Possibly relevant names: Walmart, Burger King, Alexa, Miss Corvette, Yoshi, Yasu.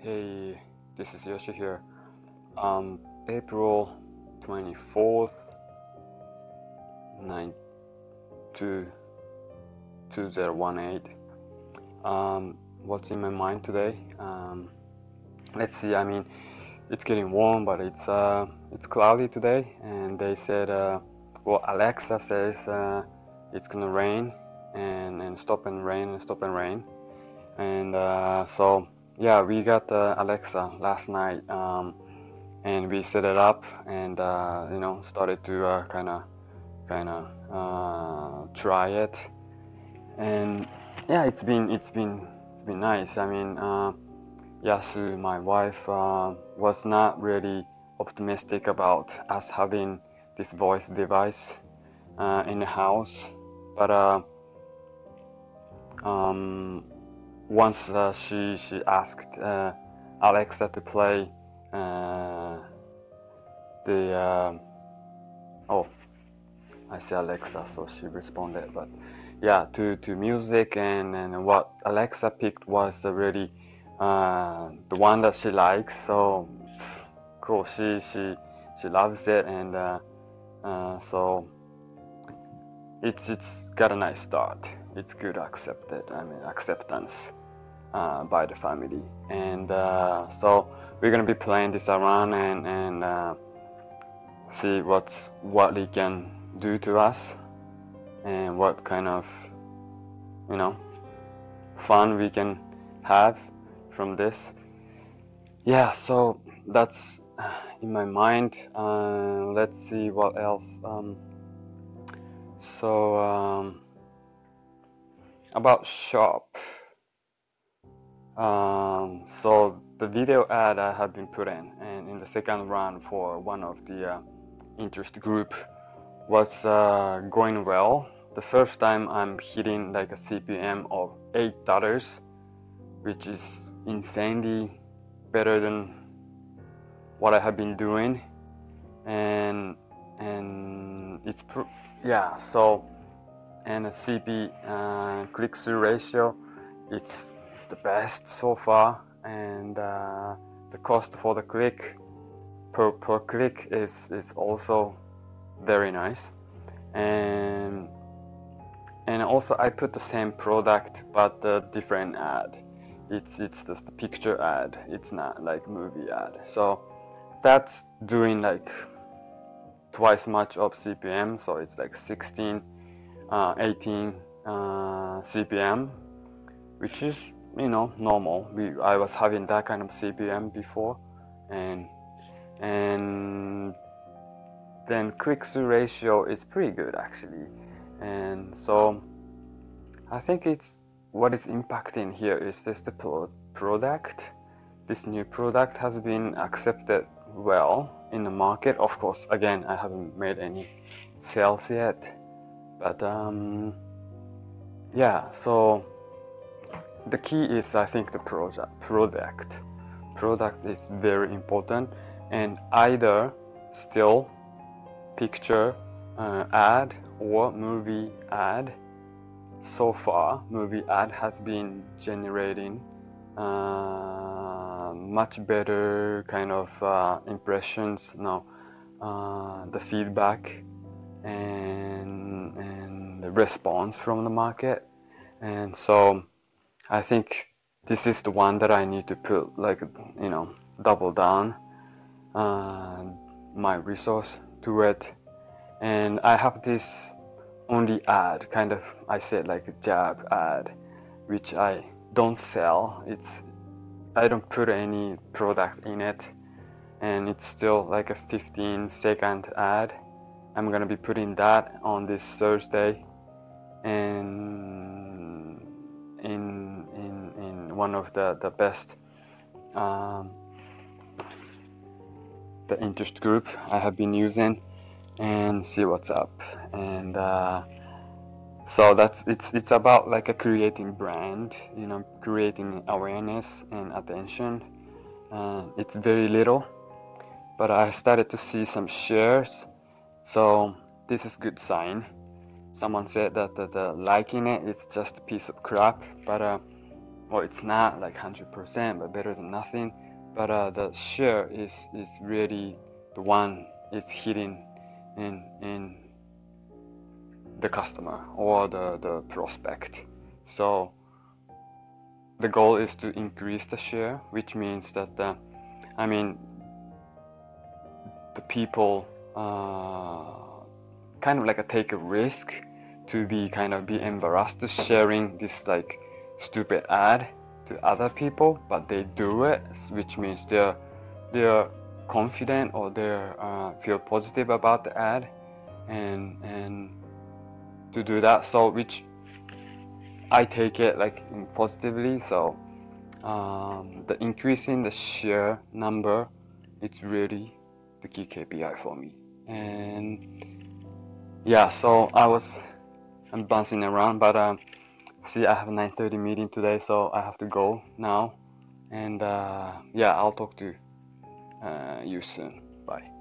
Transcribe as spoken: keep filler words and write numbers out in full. Hey, this is Yoshi here. Um, April twenty-fourth, twenty eighteen. Um, what's in my mind today? Um, let's see. I mean, it's getting warm, but it's uh, it's cloudy today, and they said, uh, well, Alexa says uh, it's gonna rain and and stop and rain and stop and rain, and uh, so. Yeah, we got uh, Alexa last night, um, and we set it up, and uh, you know, started to kind of, kind of uh, try it, and yeah, it's been, it's been, it's been nice. I mean, uh, Yasu, my wife, uh, was not really optimistic about us having this voice device uh, in the house, but. Uh, um, Once uh, she, she asked uh, Alexa to play uh, the, uh, oh, I say Alexa, so she responded, but yeah, to, to music, and, and what Alexa picked was uh, really uh, the one that she likes, so cool, she, she, she loves it, and uh, uh, so it's, it's got a nice start, it's good accepted, I mean acceptance. Uh, by the family, and uh, so we're gonna be playing this around and and uh, see what's what it can do to us and what kind of, you know, fun we can have from this. Yeah, so that's in my mind. Uh, let's see what else. Um, so um, about shop. Um, so the video ad I have been put in, and in the second round for one of the uh, interest group was uh, going well. The first time I'm hitting like a C P M of eight dollars, which is insanely better than what I have been doing, and and it's pr yeah so and a C P uh, click-through ratio, it's the best so far, and uh, the cost for the click per, per click is, is also very nice, and and also I put the same product but a different ad. It's it's just a picture ad. It's not like movie ad. So that's doing like twice much of C P M. So it's like sixteen, uh, eighteen uh, C P M, which is, you know, normal. We, I was having that kind of C P M before, and and then click-through ratio is pretty good actually, and so I think it's what is impacting here is this the pro product. This new product has been accepted well in the market. Of course, again, I haven't made any sales yet, but um, yeah, so. The key is, I think, the project, product. Product is very important, and either still picture uh, ad or movie ad. So far, movie ad has been generating uh, much better kind of uh, impressions now, uh, the feedback and and the response from the market, and so. I think this is the one that I need to put, like, you know, double down uh, my resource to it. And I have this only ad, kind of, I said like a jab ad, which I don't sell. It's, I don't put any product in it, and it's still like a fifteen second ad. I'm gonna be putting that on this Thursday, and in one of the, the best um, the interest group I have been using, and see what's up, and uh, so that's it's it's about like a creating brand, you know, creating awareness and attention. Uh, it's very little, but I started to see some shares, so this is good sign. Someone said that the, the liking it is just a piece of crap, but uh, well, it's not like one hundred percent, but better than nothing. But uh, the share is, is really the one it's hitting in, in the customer or the, the prospect. So the goal is to increase the share, which means that, uh, I mean, the people uh, kind of like a take a risk to be kind of be embarrassed to sharing this like stupid ad to other people, but they do it, which means they're, they're confident or they're uh, feel positive about the ad and, and to do that. So which I take it like positively. So um, the increase in the share number, it's really the key K P I for me. And yeah, so I was I'm bouncing around, but um, see, I have a nine thirty meeting today, so I have to go now. And uh, yeah, I'll talk to uh, you soon. Bye.